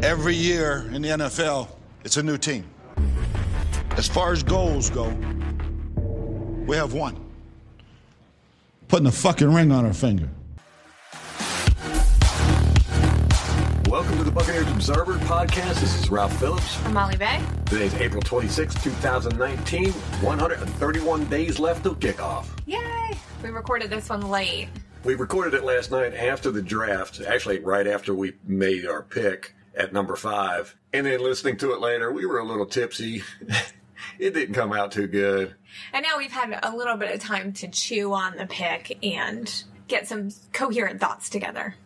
Every year in the NFL, it's a new team. As far as goals go, we have one. Putting a fucking ring on her finger. Welcome to the Buccaneers Observer Podcast. This is Ralph Phillips. I'm Molly Bay. Today's April 26, 2019. 131 days left till kickoff. Yay! We recorded this one late. We recorded it last night after the draft. Actually, right after we made our pick at number 5. And then listening to it later, we were a little tipsy. It didn't come out too good. And now we've had a little bit of time to chew on the pick and get some coherent thoughts together.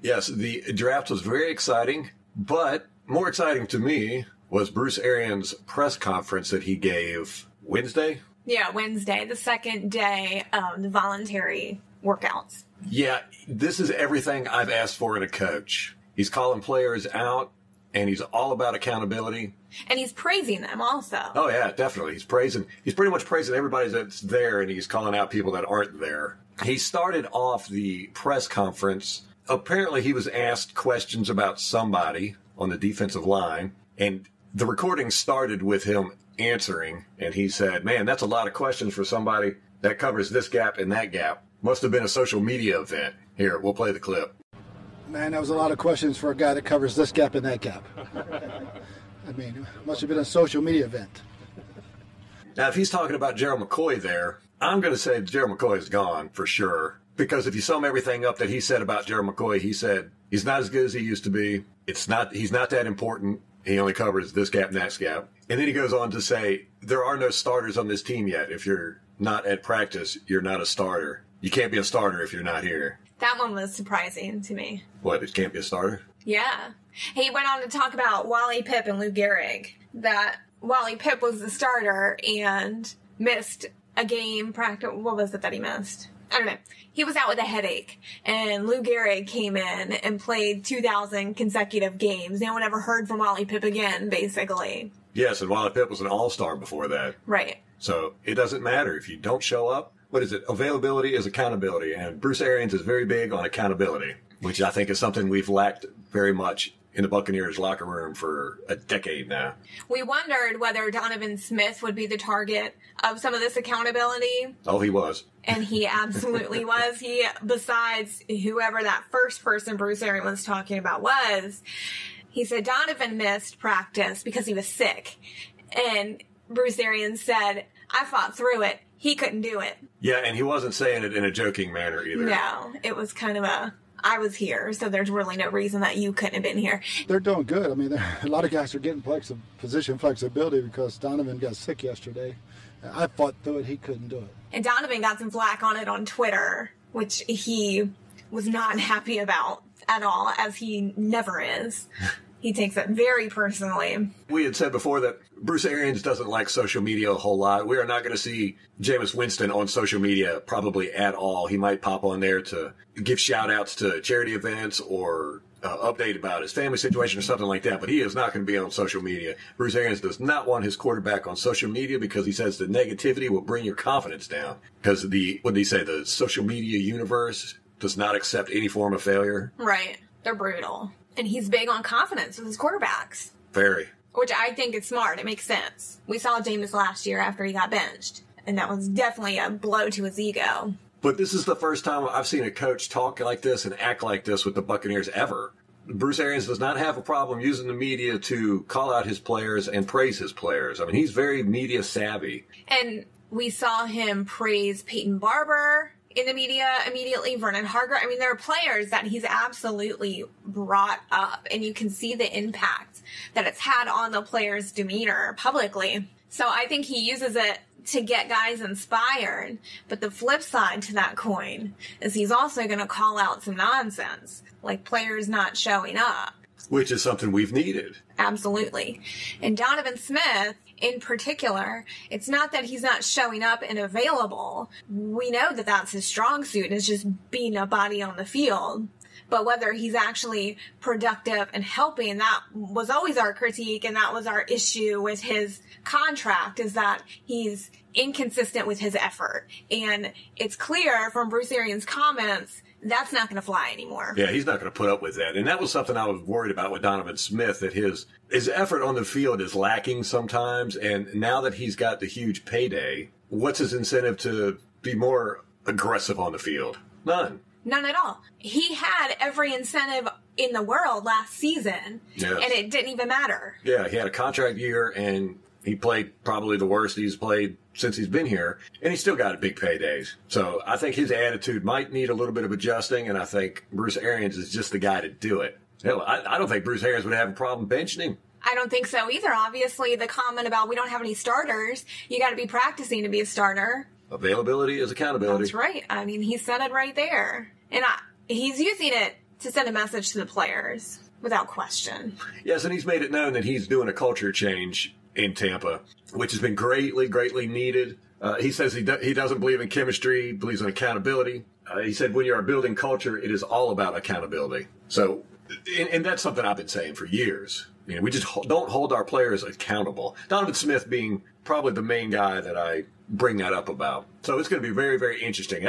Yes, the draft was very exciting, but more exciting to me was Bruce Arians' press conference that he gave Wednesday. Yeah, Wednesday, the second day of the voluntary workouts. Yeah, this is everything I've asked for in a coach. He's calling players out, and he's all about accountability. And he's praising them also. Oh, yeah, definitely. He's pretty much praising everybody that's there, and he's calling out people that aren't there. He started off the press conference. Apparently, he was asked questions about somebody on the defensive line, and the recording started with him answering, and he said, man, that's a lot of questions for somebody that covers this gap and that gap. Must have been a social media event. Here, we'll play the clip. Man, that was a lot of questions for a guy that covers this gap and that gap. I mean, must have been a social media event. Now, if he's talking about Gerald McCoy there, I'm going to say Gerald McCoy is gone for sure. Because if you sum everything up that he said about Gerald McCoy, he said he's not as good as he used to be. He's not that important. He only covers this gap and that gap. And then he goes on to say there are no starters on this team yet. If you're not at practice, you're not a starter. You can't be a starter if you're not here. That one was surprising to me. What, it can't be a starter? Yeah. He went on to talk about Wally Pipp and Lou Gehrig, that Wally Pipp was the starter and missed a game practice. What was it that he missed? I don't know. He was out with a headache, and Lou Gehrig came in and played 2,000 consecutive games. No one ever heard from Wally Pipp again, basically. Yes, and Wally Pipp was an all-star before that. Right. So it doesn't matter if you don't show up. What is it? Availability is accountability, and Bruce Arians is very big on accountability, which I think is something we've lacked very much in the Buccaneers locker room for a decade now. We wondered whether Donovan Smith would be the target of some of this accountability. Oh, he was. And he absolutely was. He, besides whoever that first person Bruce Arians was talking about was, he said Donovan missed practice because he was sick. And Bruce Arians said, I fought through it. He couldn't do it. Yeah, and he wasn't saying it in a joking manner either. No, it was kind of a, I was here, so there's really no reason that you couldn't have been here. They're doing good. I mean, a lot of guys are getting position flexibility because Donovan got sick yesterday. I fought through it. He couldn't do it. And Donovan got some flack on it on Twitter, which he was not happy about at all, as he never is. He takes it very personally. We had said before that Bruce Arians doesn't like social media a whole lot. We are not going to see Jameis Winston on social media probably at all. He might pop on there to give shout-outs to charity events or update about his family situation or something like that, but he is not going to be on social media. Bruce Arians does not want his quarterback on social media because he says the negativity will bring your confidence down. Because what did he say? The social media universe does not accept any form of failure. Right. They're brutal. And he's big on confidence with his quarterbacks. Very. Which I think is smart. It makes sense. We saw Jameis last year after he got benched, and that was definitely a blow to his ego. But this is the first time I've seen a coach talk like this and act like this with the Buccaneers ever. Bruce Arians does not have a problem using the media to call out his players and praise his players. I mean, he's very media savvy. And we saw him praise Peyton Barber in the media immediately, Vernon Hargreaves. I mean, there are players that he's absolutely brought up, and you can see the impact that it's had on the player's demeanor publicly. So I think he uses it to get guys inspired. But the flip side to that coin is he's also going to call out some nonsense, like players not showing up. Which is something we've needed. Absolutely. And Donovan Smith, in particular, it's not that he's not showing up and available. We know that that's his strong suit, is just being a body on the field. But whether he's actually productive and helping, that was always our critique, and that was our issue with his contract, is that he's inconsistent with his effort. And it's clear from Bruce Arians' comments that's not going to fly anymore. Yeah, he's not going to put up with that. And that was something I was worried about with Donovan Smith, that his effort on the field is lacking sometimes. And now that he's got the huge payday, what's his incentive to be more aggressive on the field? None. None at all. He had every incentive in the world last season, and it didn't even matter. Yeah, he had a contract year, and he played probably the worst he's played since he's been here, and he still got big paydays. So I think his attitude might need a little bit of adjusting, and I think Bruce Arians is just the guy to do it. Hell, I don't think Bruce Arians would have a problem benching him. I don't think so either. Obviously, the comment about we don't have any starters, you got to be practicing to be a starter. Availability is accountability. That's right. I mean, he said it right there. And he's using it to send a message to the players, without question. Yes, and he's made it known that he's doing a culture change in Tampa, which has been greatly, greatly needed. He says he doesn't believe in chemistry, believes in accountability. He said when you are building culture, it is all about accountability. So, and that's something I've been saying for years. You know, we just don't hold our players accountable. Donovan Smith being probably the main guy that I bring that up about. So it's going to be very, very interesting.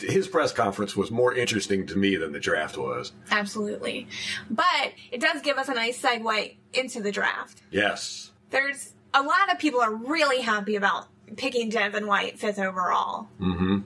His press conference was more interesting to me than the draft was. Absolutely. But it does give us a nice segue into the draft. Yes. There's a lot of people are really happy about picking Devin White 5th overall. Mm-hmm.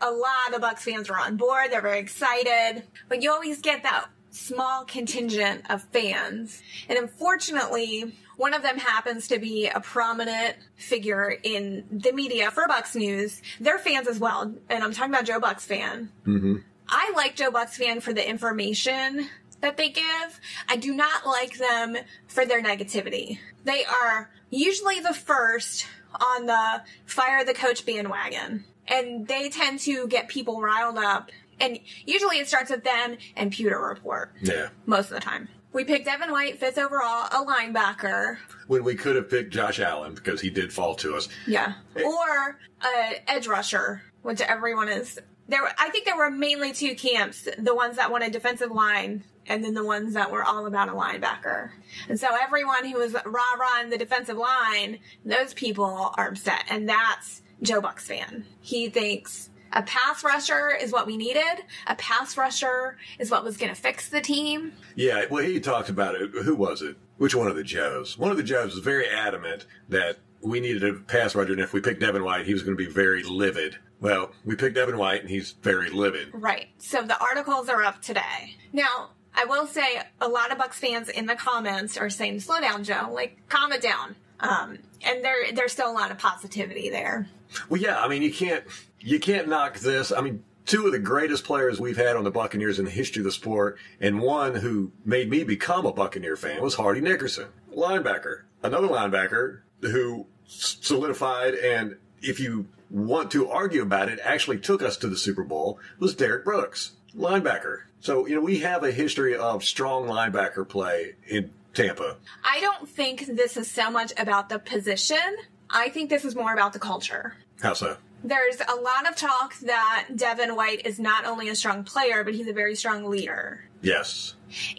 A lot of Bucks fans are on board. They're very excited. But you always get that small contingent of fans. And unfortunately, one of them happens to be a prominent figure in the media for Bucks News. They're fans as well. And I'm talking about Joe Bucks fan. Mm-hmm. I like Joe Bucks fan for the information that they give. I do not like them for their negativity. They are usually the first on the fire the coach bandwagon. And they tend to get people riled up. And usually it starts with them and Pewter Report. Yeah. Most of the time. We picked Devin White, 5th overall, a linebacker. When we could have picked Josh Allen, because he did fall to us. Yeah. Or an edge rusher, which everyone is. I think there were mainly two camps, the ones that wanted defensive line and then the ones that were all about a linebacker. And so everyone who was rah-rah in the defensive line, those people are upset. And that's Joe Bucks fan. He thinks a pass rusher is what we needed. A pass rusher is what was going to fix the team. Yeah, well, he talked about it. Who was it? Which one of the Joes? One of the Joes was very adamant that we needed a pass rusher, and if we picked Devin White, he was going to be very livid. Well, we picked Devin White, and he's very livid. Right. So the articles are up today. Now, I will say a lot of Bucks fans in the comments are saying, slow down, Joe. Like, calm it down. And there's still a lot of positivity there. Well, yeah, I mean, you can't knock this. I mean, two of the greatest players we've had on the Buccaneers in the history of the sport, and one who made me become a Buccaneer fan was Hardy Nickerson, linebacker. Another linebacker who solidified, and if you want to argue about it, actually took us to the Super Bowl, was Derek Brooks, linebacker. So, you know, we have a history of strong linebacker play in Tampa. I don't think this is so much about the position. I think this is more about the culture. How so? There's a lot of talk that Devin White is not only a strong player, but he's a very strong leader. Yes.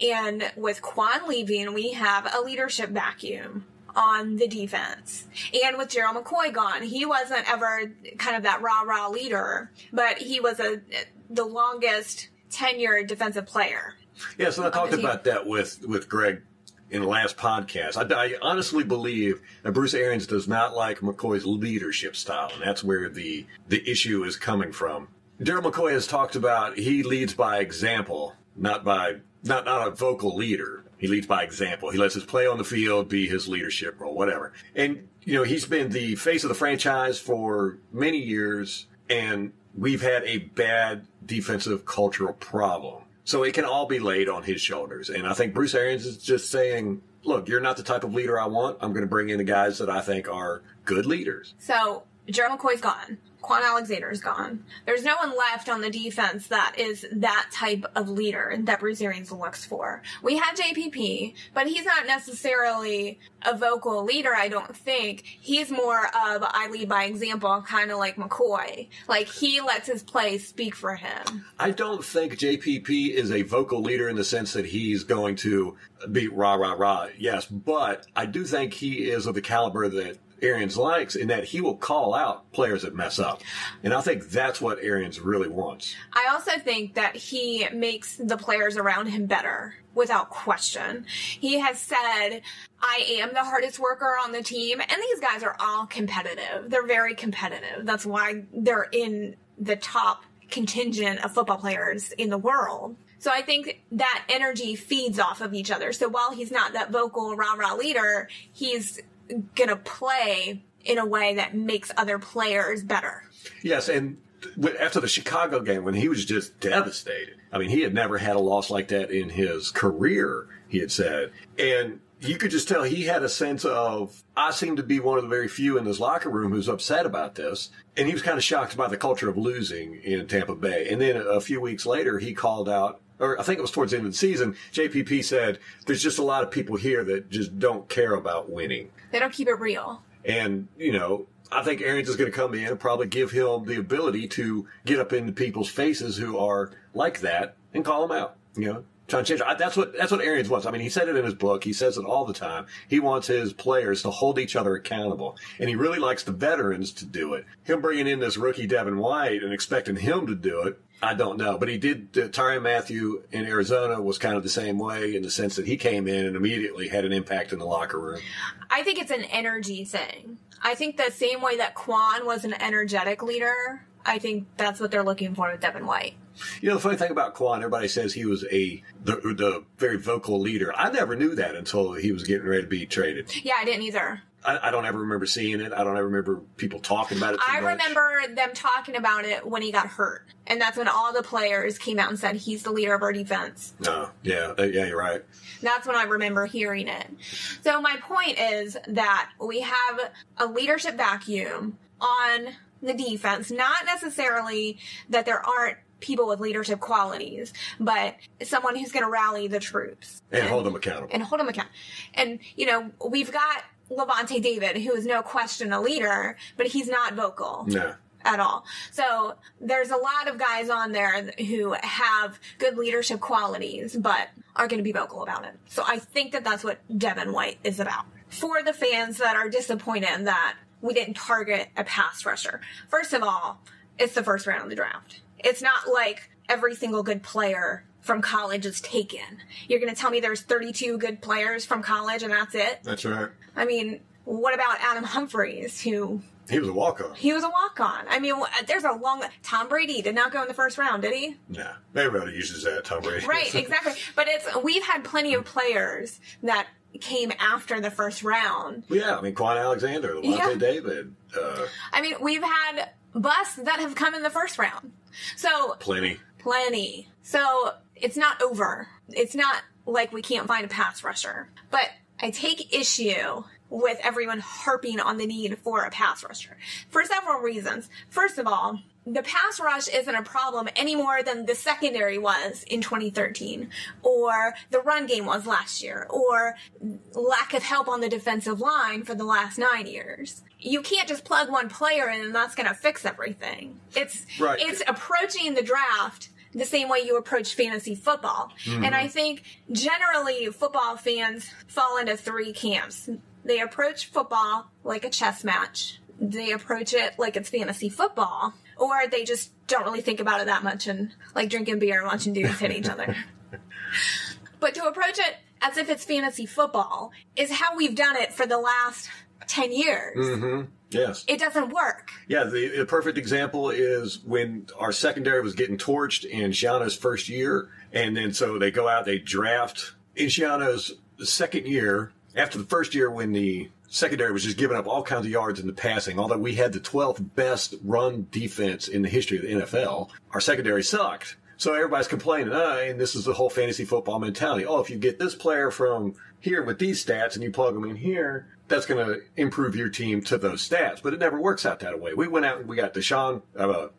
And with Kwon leaving, we have a leadership vacuum on the defense. And with Gerald McCoy gone, he wasn't ever kind of that rah-rah leader, but he was the longest tenured defensive player. Yeah, so I talked about that with Greg in the last podcast. I honestly believe that Bruce Arians does not like McCoy's leadership style, and that's where the issue is coming from. Gerald McCoy has talked about he leads by example, not a vocal leader. He leads by example. He lets his play on the field be his leadership role, whatever. And, you know, he's been the face of the franchise for many years, and we've had a bad defensive cultural problem. So it can all be laid on his shoulders. And I think Bruce Arians is just saying, look, you're not the type of leader I want. I'm going to bring in the guys that I think are good leaders. So Gerald McCoy's gone. Kwon Alexander's gone. There's no one left on the defense that is that type of leader that Bruce Arians looks for. We have JPP, but he's not necessarily a vocal leader, I don't think. He's more of I lead by example, kind of like McCoy. Like, he lets his play speak for him. I don't think JPP is a vocal leader in the sense that he's going to be rah, rah, rah. Yes, but I do think he is of the caliber that Arians likes, in that he will call out players that mess up. And I think that's what Arians really wants. I also think that he makes the players around him better, without question. He has said, I am the hardest worker on the team, and these guys are all competitive. They're very competitive. That's why they're in the top contingent of football players in the world. So I think that energy feeds off of each other. So while he's not that vocal rah-rah leader, he's going to play in a way that makes other players better. Yes, and after the Chicago game, when he was just devastated, I mean, he had never had a loss like that in his career, he had said. And you could just tell he had a sense of, I seem to be one of the very few in this locker room who's upset about this. And he was kind of shocked by the culture of losing in Tampa Bay. And then a few weeks later, he called out, or I think it was towards the end of the season, JPP said, there's just a lot of people here that just don't care about winning. They don't keep it real. And, you know, I think Arians is going to come in and probably give him the ability to get up into people's faces who are like that and call them out, you know. Trying to change. That's what Arians wants. I mean, he said it in his book. He says it all the time. He wants his players to hold each other accountable. And he really likes the veterans to do it. Him bringing in this rookie Devin White and expecting him to do it, I don't know. But he did. Tyrann Mathieu in Arizona was kind of the same way in the sense that he came in and immediately had an impact in the locker room. I think it's an energy thing. I think the same way that Kwon was an energetic leader, I think that's what they're looking for with Devin White. You know, the funny thing about Kwon, everybody says he was the very vocal leader. I never knew that until he was getting ready to be traded. Yeah, I didn't either. I don't ever remember seeing it. I don't ever remember people talking about it too much. Remember them talking about it when he got hurt. And that's when all the players came out and said, he's the leader of our defense. Oh, yeah, you're right. That's when I remember hearing it. So my point is that we have a leadership vacuum on the defense. Not necessarily that there aren't people with leadership qualities, but someone who's going to rally the troops. And hold them accountable. And, you know, we've got Lavonte David, who is no question a leader, but he's not vocal. No. At all. So there's a lot of guys on there who have good leadership qualities, but aren't going to be vocal about it. So I think that that's what Devin White is about. For the fans that are disappointed that we didn't target a pass rusher. First of all, it's the first round of the draft. It's not like every single good player from college is taken. You're going to tell me there's 32 good players from college and that's it? That's right. I mean, what about Adam Humphreys, who... He was a walk-on. I mean, there's a long... Tom Brady did not go in the first round, did he? No. Everybody uses that, Tom Brady. Right, exactly. But we've had plenty of players that came after the first round. Yeah, I mean, Kwon Alexander, Lavonte David. I mean, we've had busts that have come in the first round. So Plenty. So it's not over. It's not like we can't find a pass rusher. But I take issue with everyone harping on the need for a pass rusher for several reasons. First of all, the pass rush isn't a problem any more than the secondary was in 2013, or the run game was last year, or lack of help on the defensive line for the last 9 years. You can't just plug one player in and that's going to fix everything. It's approaching the draft the same way you approach fantasy football. Mm-hmm. And I think generally football fans fall into three camps. They approach football like a chess match. They approach it like it's fantasy football. Or they just don't really think about it that much and like drinking beer and watching dudes hit each other. But to approach it as if it's fantasy football is how we've done it for the last 10 years. Mm-hmm. Yes. It doesn't work. Yeah, the perfect example is when our secondary was getting torched in Shiano's first year. And then so they go out, they draft in Shiano's second year. After the first year when the secondary was just giving up all kinds of yards in the passing, although we had the 12th best run defense in the history of the NFL, our secondary sucked. So everybody's complaining, and this is the whole fantasy football mentality. Oh, if you get this player from here with these stats and you plug them in here, that's going to improve your team to those stats. But it never works out that way. We went out and we got Daryl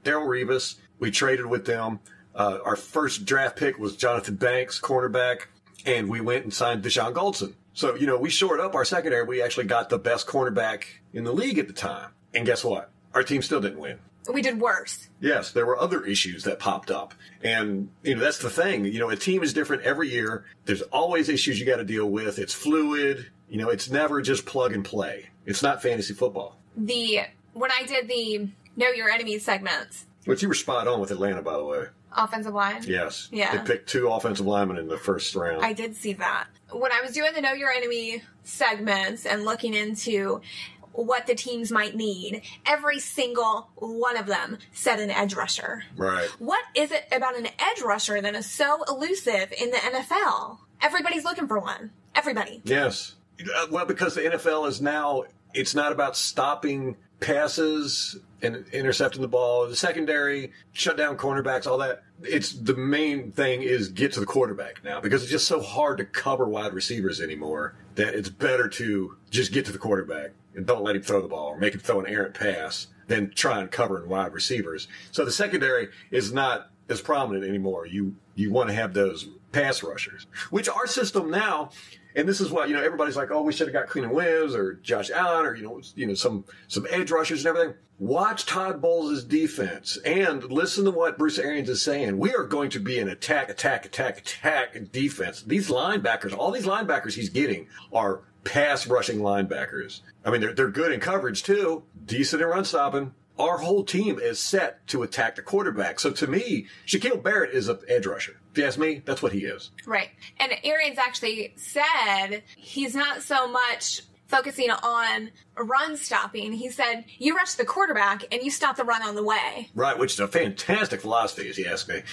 Revis. We traded with them. Our first draft pick was Jonathan Banks, cornerback, and we went and signed Dashon Goldson. So, you know, we shored up our secondary. We actually got the best cornerback in the league at the time. And guess what? Our team still didn't win. We did worse. Yes, there were other issues that popped up. And, you know, that's the thing. You know, a team is different every year. There's always issues you got to deal with. It's fluid. You know, it's never just plug and play. It's not fantasy football. When I did the Know Your Enemy segments. Which you were spot on with Atlanta, by the way. Offensive line? Yes. Yeah. They picked two offensive linemen in the first round. I did see that. When I was doing the Know Your Enemy segments and looking into what the teams might need, every single one of them said an edge rusher. Right. What is it about an edge rusher that is so elusive in the NFL? Everybody's looking for one. Everybody. Yes. Well, because the NFL is now, it's not about stopping passes and intercepting the ball, the secondary, shut down cornerbacks, all that. It's the main thing is get to the quarterback now, because it's just so hard to cover wide receivers anymore that it's better to just get to the quarterback and don't let him throw the ball or make him throw an errant pass than try and cover wide receivers. So the secondary is not as prominent anymore. You want to have those pass rushers, which our system now. And this is why, you know, everybody's like, oh, we should have got Keenan Wentz or Josh Allen or, you know, some edge rushers and everything. Watch Todd Bowles' defense and listen to what Bruce Arians is saying. We are going to be an attack defense. These linebackers, all these linebackers he's getting are pass rushing linebackers. I mean, they're good in coverage too, decent in run stopping. Our whole team is set to attack the quarterback. So to me, Shaquille Barrett is an edge rusher. If you ask me, that's what he is. Right. And Arians actually said he's not so much focusing on run stopping. He said, you rush the quarterback and you stop the run on the way. Right, which is a fantastic philosophy, if you ask me.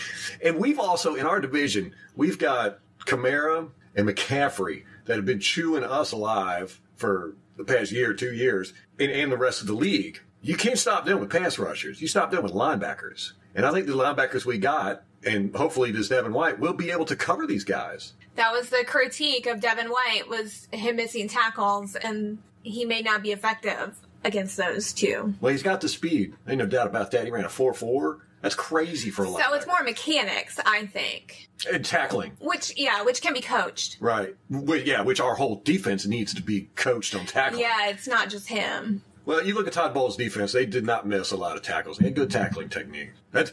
And we've also, in our division, we've got Kamara and McCaffrey that have been chewing us alive for the past year, 2 years, and the rest of the league. You can't stop them with pass rushers. You stop them with linebackers. And I think the linebackers we got, and hopefully this Devin White, will be able to cover these guys. That was the critique of Devin White, was him missing tackles, and he may not be effective against those two. Well, he's got the speed. Ain't no doubt about that. He ran a 4.4. That's crazy for a linebacker. So it's more mechanics, I think. And tackling. Which can be coached. Right. Which our whole defense needs to be coached on tackling. Yeah, it's not just him. Well, you look at Todd Bowles' defense, they did not miss a lot of tackles. They had good tackling technique. That's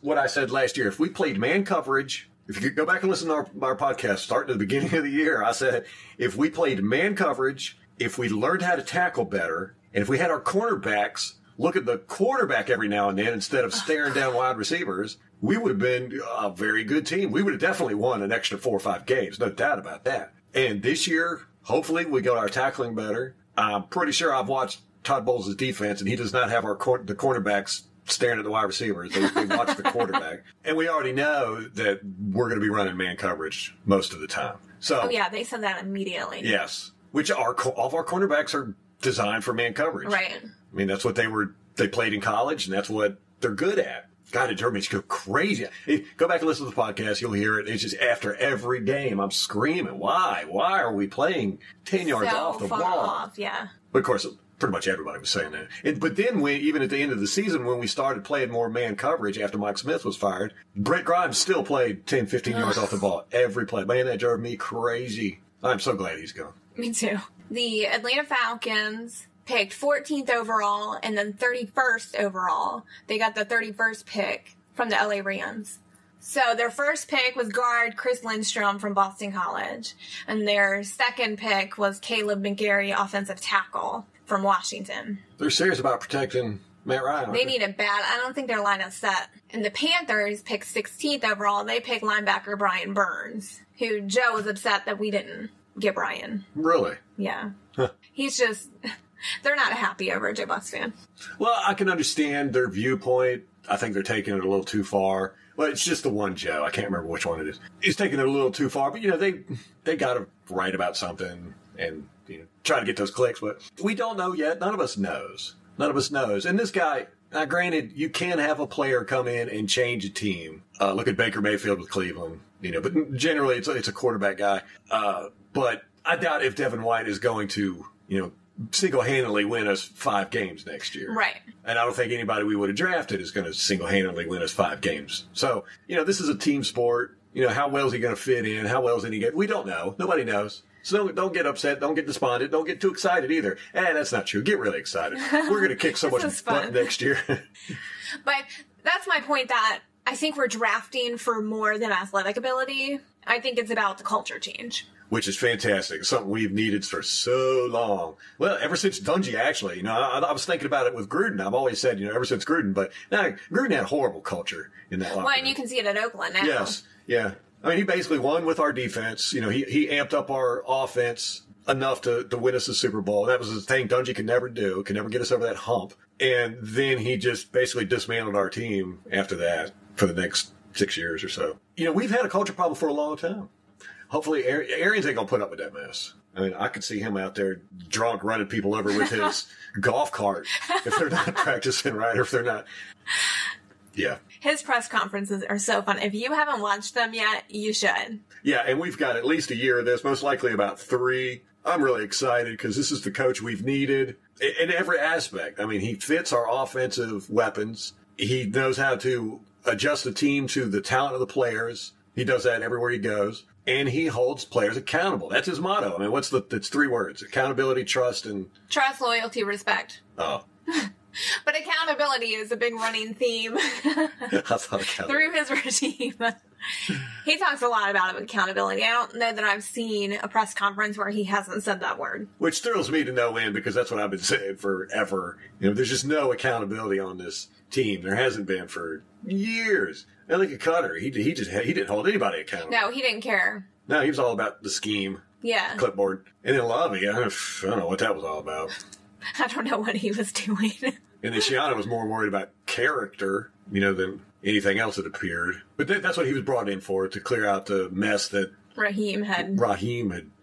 what I said last year. If we played man coverage, if you could go back and listen to our podcast starting at the beginning of the year, I said, if we played man coverage, if we learned how to tackle better, and if we had our cornerbacks look at the quarterback every now and then instead of staring down wide receivers, we would have been a very good team. We would have definitely won an extra 4 or 5 games, no doubt about that. And this year, hopefully, we got our tackling better. I'm pretty sure I've watched Todd Bowles' defense, and he does not have the cornerbacks staring at the wide receivers. They watch the quarterback. And we already know that we're going to be running man coverage most of the time. So, oh, yeah, they said that immediately. Yes, which all of our cornerbacks are designed for man coverage. Right. I mean, that's what they played in college, and that's what they're good at. God, it drove me go crazy. Go back and listen to the podcast. You'll hear it. It's just after every game, I'm screaming, why? Why are we playing 10 yards off the wall? Off, yeah. But, of course, pretty much everybody was saying that. But then, even at the end of the season, when we started playing more man coverage after Mike Smith was fired, Brett Grimes still played 10, 15 yards off the ball every play. Man, that drove me crazy. I'm so glad he's gone. Me too. The Atlanta Falcons picked 14th overall and then 31st overall. They got the 31st pick from the LA Rams. So their first pick was guard Chris Lindstrom from Boston College. And their second pick was Caleb McGarry, offensive tackle from Washington. They're serious about protecting Matt Ryan. They need it bad. I don't think their line is set. And the Panthers picked 16th overall. They picked linebacker Brian Burns, who Joe was upset that we didn't get Brian. Really? Yeah. Huh. He's just... They're not happy over a Joe Bucks fan. Well, I can understand their viewpoint. I think they're taking it a little too far. Well, it's just the one Joe. I can't remember which one it is. He's taking it a little too far. But, you know, they got to write about something and, you know, try to get those clicks. But we don't know yet. None of us knows. And this guy, now granted, you can have a player come in and change a team. Look at Baker Mayfield with Cleveland. You know, but generally it's a quarterback guy. But I doubt if Devin White is going to, you know, single-handedly win us 5 games next year. Right. And I don't think anybody we would have drafted is going to single-handedly win us 5 games. So, you know, this is a team sport. You know, how well is he going to fit in? How well is he going to... We don't know. Nobody knows. So don't get upset. Don't get despondent. Don't get too excited either. That's not true. Get really excited. We're going to kick so much butt next year. But that's my point, that I think we're drafting for more than athletic ability. I think it's about the culture change. which is fantastic. Something we've needed for so long. Well, ever since Dungy, actually. You know, I was thinking about it with Gruden. I've always said, you know, ever since Gruden. But now Gruden had a horrible culture in that locker room. Well, and you can see it at Oakland now. Yes, yeah. I mean, he basically won with our defense. You know, he amped up our offense enough to win us the Super Bowl. That was the thing Dungy could never do, could never get us over that hump. And then he just basically dismantled our team after that for the next 6 years or so. You know, we've had a culture problem for a long time. Hopefully, Arians ain't going to put up with that mess. I mean, I could see him out there drunk running people over with his golf cart if they're not practicing right or if they're not. Yeah. His press conferences are so fun. If you haven't watched them yet, you should. Yeah, and we've got at least a year of this, most likely about 3. I'm really excited because this is the coach we've needed in every aspect. I mean, he fits our offensive weapons. He knows how to adjust the team to the talent of the players. He does that everywhere he goes. And he holds players accountable. That's his motto. I mean, it's 3 words. Accountability, trust, and... Trust, loyalty, respect. Oh. But accountability is a big running theme through his regime. He talks a lot about accountability. I don't know that I've seen a press conference where he hasn't said that word. Which thrills me to no end because that's what I've been saying forever. You know, there's just no accountability on this team. There hasn't been for years. And look at Cutter. He didn't hold anybody accountable. No, he didn't care. No, he was all about the scheme. Yeah. Clipboard. And then Lavi, I don't know what that was all about. I don't know what he was doing. And then Shiana was more worried about character, you know, than anything else that appeared. But that's what he was brought in for, to clear out the mess that Raheem had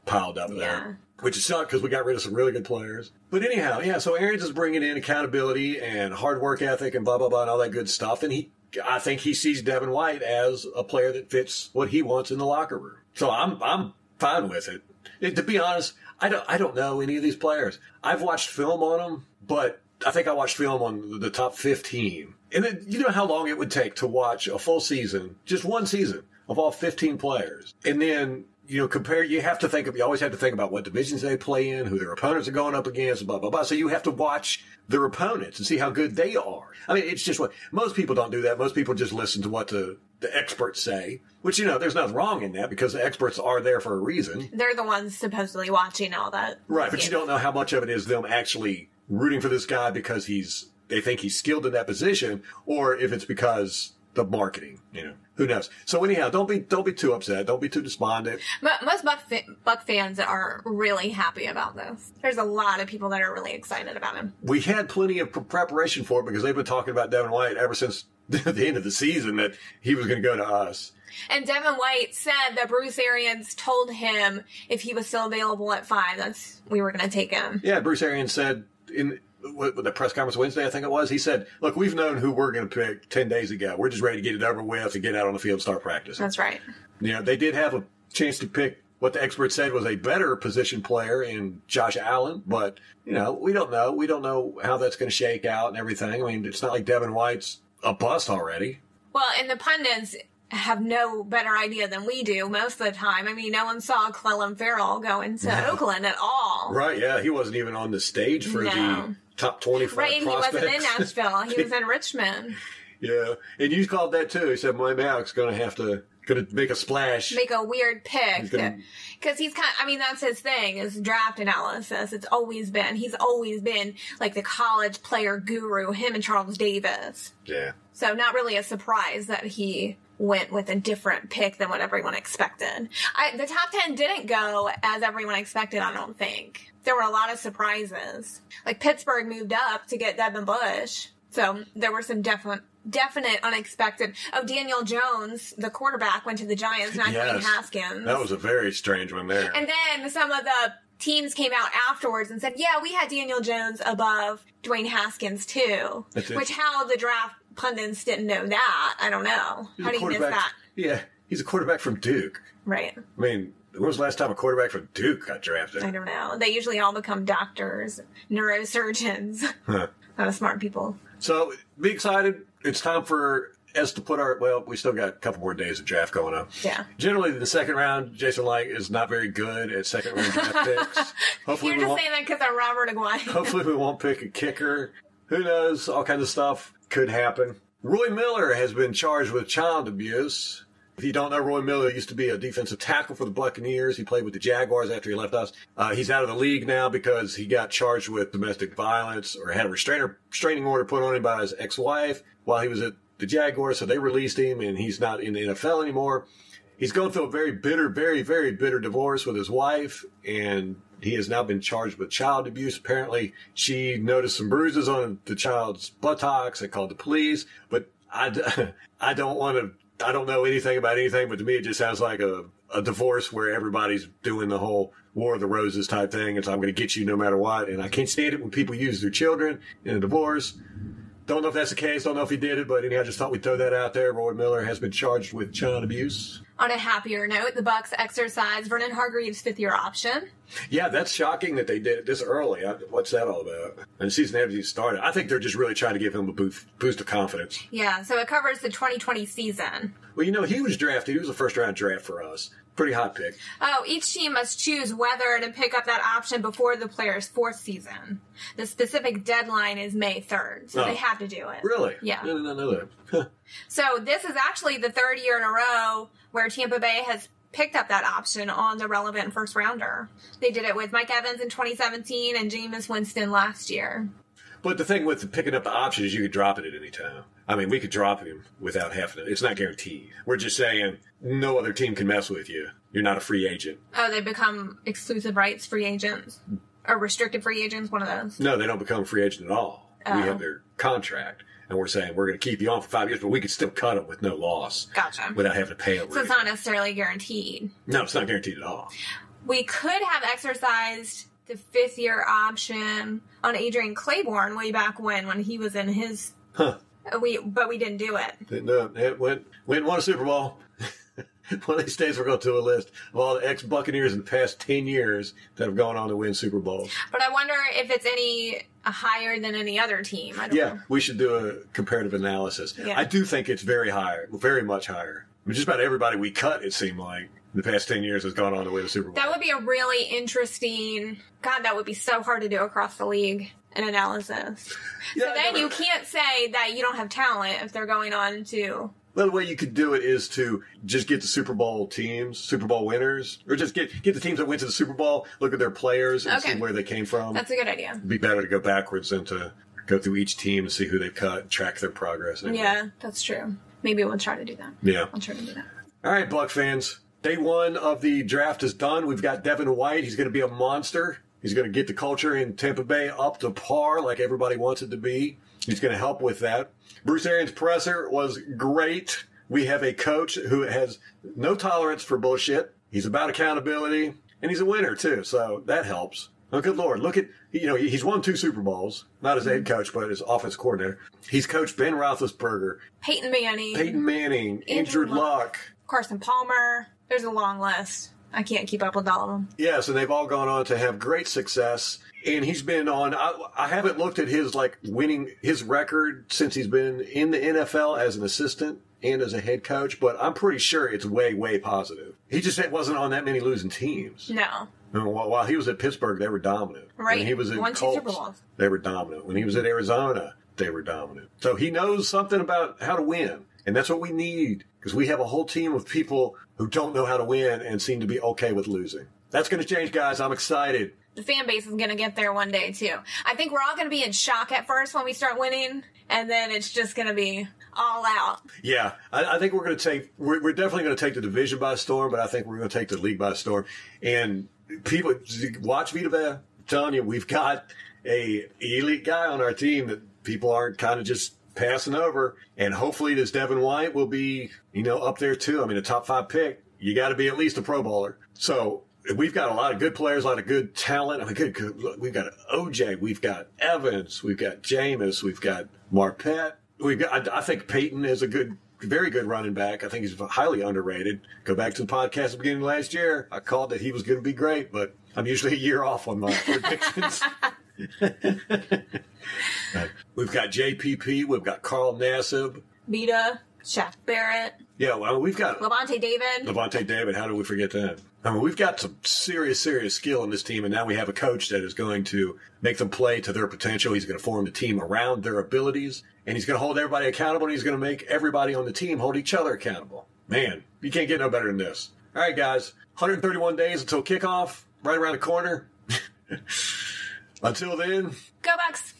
piled up there. Which is sucked because we got rid of some really good players. But anyhow, yeah, so Arians is bringing in accountability and hard work ethic and blah, blah, blah, and all that good stuff. And I think he sees Devin White as a player that fits what he wants in the locker room. So I'm fine with it. To be honest, I don't know any of these players. I've watched film on them, but I think I watched film on the top 15. And then, you know how long it would take to watch a full season, just one season, of all 15 players. And then, you know, compare, you always have to think about what divisions they play in, who their opponents are going up against, blah, blah, blah. So you have to watch their opponents and see how good they are. I mean, it's just what, most people don't do that. Most people just listen to what the experts say, which, you know, there's nothing wrong in that because the experts are there for a reason. They're the ones supposedly watching all that. Right, but you don't know how much of it is them actually rooting for this guy because they think he's skilled in that position, or if it's because the marketing, you know, who knows? So anyhow, don't be too upset. Don't be too despondent. But most Buck fans are really happy about this. There's a lot of people that are really excited about him. We had plenty of preparation for it because they've been talking about Devin White ever since the end of the season that he was going to go to us. And Devin White said that Bruce Arians told him if he was still available at 5, we were going to take him. Yeah, Bruce Arians said in the press conference Wednesday, I think it was, he said, look, we've known who we're going to pick 10 days ago. We're just ready to get it over with and get out on the field and start practicing. That's right. You know, they did have a chance to pick what the experts said was a better position player in Josh Allen, but, you know, we don't know. We don't know how that's going to shake out and everything. I mean, it's not like Devin White's a bust already. Well, and the pundits have no better idea than we do most of the time. I mean, no one saw Clellan Ferrell go into Oakland at all. Right, yeah. He wasn't even on the stage for the top 25 prospects. Right, he wasn't in Nashville. He was in Richmond. Yeah, and you called that too. He said, my Malik's going to have to make a splash. Make a weird pick. Because he's kind of, I mean, that's his thing, is draft analysis. It's always been. He's always been like the college player guru, him and Charles Davis. Yeah. So not really a surprise that he went with a different pick than what everyone expected. The top 10 didn't go as everyone expected, I don't think. There were a lot of surprises. Like Pittsburgh moved up to get Devin Bush. So there were some definite unexpected. Oh, Daniel Jones, the quarterback, went to the Giants, not Dwayne Haskins. That was a very strange one there. And then some of the teams came out afterwards and said, yeah, we had Daniel Jones above Dwayne Haskins too. Which how the draft pundits didn't know that. I don't know. How do you miss that? Yeah, he's a quarterback from Duke. Right. I mean, when was the last time a quarterback from Duke got drafted? I don't know. They usually all become doctors, neurosurgeons. Huh. Not a smart people. So be excited. It's time for us to put we still got a couple more days of draft going up. Yeah. Generally, the second round, Jason Light is not very good at second round draft picks. Hopefully You're just saying that because of Robert Aguayo. Hopefully we won't pick a kicker. Who knows? All kinds of stuff could happen. Roy Miller has been charged with child abuse. If you don't know, Roy Miller used to be a defensive tackle for the Buccaneers. He played with the Jaguars after he left us. He's out of the league now because he got charged with domestic violence or had a restraining order put on him by his ex-wife while he was at the Jaguars, so they released him, and he's not in the NFL anymore. He's going through a very bitter, very, very bitter divorce with his wife, and he has now been charged with child abuse. Apparently, she noticed some bruises on the child's buttocks and called the police. But I don't want to, I don't know anything about anything, but to me, it just sounds like a divorce where everybody's doing the whole War of the Roses type thing. It's, I'm going to get you no matter what. And I can't stand it when people use their children in a divorce. Don't know if that's the case. Don't know if he did it, but anyhow, just thought we'd throw that out there. Roy Miller has been charged with child abuse. On a happier note, the Bucks exercised Vernon Hargreaves' fifth-year option. Yeah, that's shocking that they did it this early. What's that all about? And the season hasn't even started. I think they're just really trying to give him a boost of confidence. Yeah, so it covers the 2020 season. Well, you know, he was drafted. He was a first-round draft for us. Pretty hot pick. Oh, each team must choose whether to pick up that option before the player's fourth season. The specific deadline is May 3rd, so they have to do it. Really? Yeah. No, no, no, no. So this is actually the third year in a row where Tampa Bay has picked up that option on the relevant first-rounder. They did it with Mike Evans in 2017 and Jameis Winston last year. But the thing with picking up the option is you could drop it at any time. I mean, we could drop him without having to. It's not guaranteed. We're just saying no other team can mess with you. You're not a free agent. Oh, they become exclusive rights free agents? Or restricted free agents, one of those? No, they don't become free agent at all. Oh. We have their contract, and we're saying we're going to keep you on for 5 years, but we could still cut them with no loss. Gotcha. Without having to pay them. So it's not necessarily guaranteed. No, it's not guaranteed at all. We could have exercised the fifth-year option on Adrian Claiborne way back when he was in his... Huh. But we didn't do it. We didn't win a Super Bowl. One of these days we're going to do a list of all the ex-Buccaneers in the past 10 years that have gone on to win Super Bowls. But I wonder if it's any higher than any other team. I don't know. We should do a comparative analysis. Yeah. I do think it's very higher, very much higher. I mean, just about everybody we cut, it seemed like, in the past 10 years has gone on to win a Super Bowl. That would be a really interesting... God, that would be so hard to do across the league. An analysis. Yeah, so then you can't say that you don't have talent if they're going on to... Well, the way you could do it is to just get the Super Bowl teams, Super Bowl winners, or just get the teams that went to the Super Bowl, look at their players and see where they came from. That's a good idea. It'd be better to go backwards than to go through each team and see who they've cut, track their progress. Anyway. Yeah, that's true. Maybe we'll try to do that. Yeah. I'll try to do that. All right, Buck fans. Day one of the draft is done. We've got Devin White. He's going to be a monster. He's going to get the culture in Tampa Bay up to par like everybody wants it to be. He's going to help with that. Bruce Arians' presser was great. We have a coach who has no tolerance for bullshit. He's about accountability, and he's a winner, too, so that helps. Oh, good Lord. Look at, you know, he's won 2 Super Bowls. Not as head coach, but as offense coordinator. He's coached Ben Roethlisberger. Peyton Manning. Andrew Luck. Carson Palmer. There's a long list. I can't keep up with all of them. Yes, and they've all gone on to have great success. And he's been on, I haven't looked at his, like, winning, his record since he's been in the NFL as an assistant and as a head coach, but I'm pretty sure it's way, way positive. He just wasn't on that many losing teams. No. And while he was at Pittsburgh, they were dominant. Right. When he was in Colts, they were dominant. When he was at Arizona, they were dominant. So he knows something about how to win, and that's what we need. Because we have a whole team of people who don't know how to win and seem to be okay with losing. That's going to change, guys. I'm excited. The fan base is going to get there one day, too. I think we're all going to be in shock at first when we start winning, and then it's just going to be all out. Yeah, I think we're going to take... We're definitely going to take the division by storm, but I think we're going to take the league by storm. And people... Watch VitaVea. I'm telling you, we've got a elite guy on our team that people aren't kind of just... passing over, and hopefully this Devin White will be, you know, up there too. I mean, a top 5 pick, you got to be at least a Pro Bowler. So we've got a lot of good players, a lot of good talent. I mean, good. We've got OJ, we've got Evans, we've got Jameis, we've got Marpet. We've got. I think Peyton is a good, very good running back. I think he's highly underrated. Go back to the podcast at the beginning of last year. I called that he was going to be great, but I'm usually a year off on my predictions. We've got JPP, we've got Carl Nassib, Vita, Shaq Barrett. Yeah, well, we've got Lavonte David. How do we forget that? I mean, we've got some serious skill in this team, and now we have a coach that is going to make them play to their potential. He's going to form the team around their abilities, and he's going to hold everybody accountable, and he's going to make everybody on the team hold each other accountable. Man, you can't get no better than this. All right, guys, 131 days until kickoff, right around the corner. Until then, go Bucks!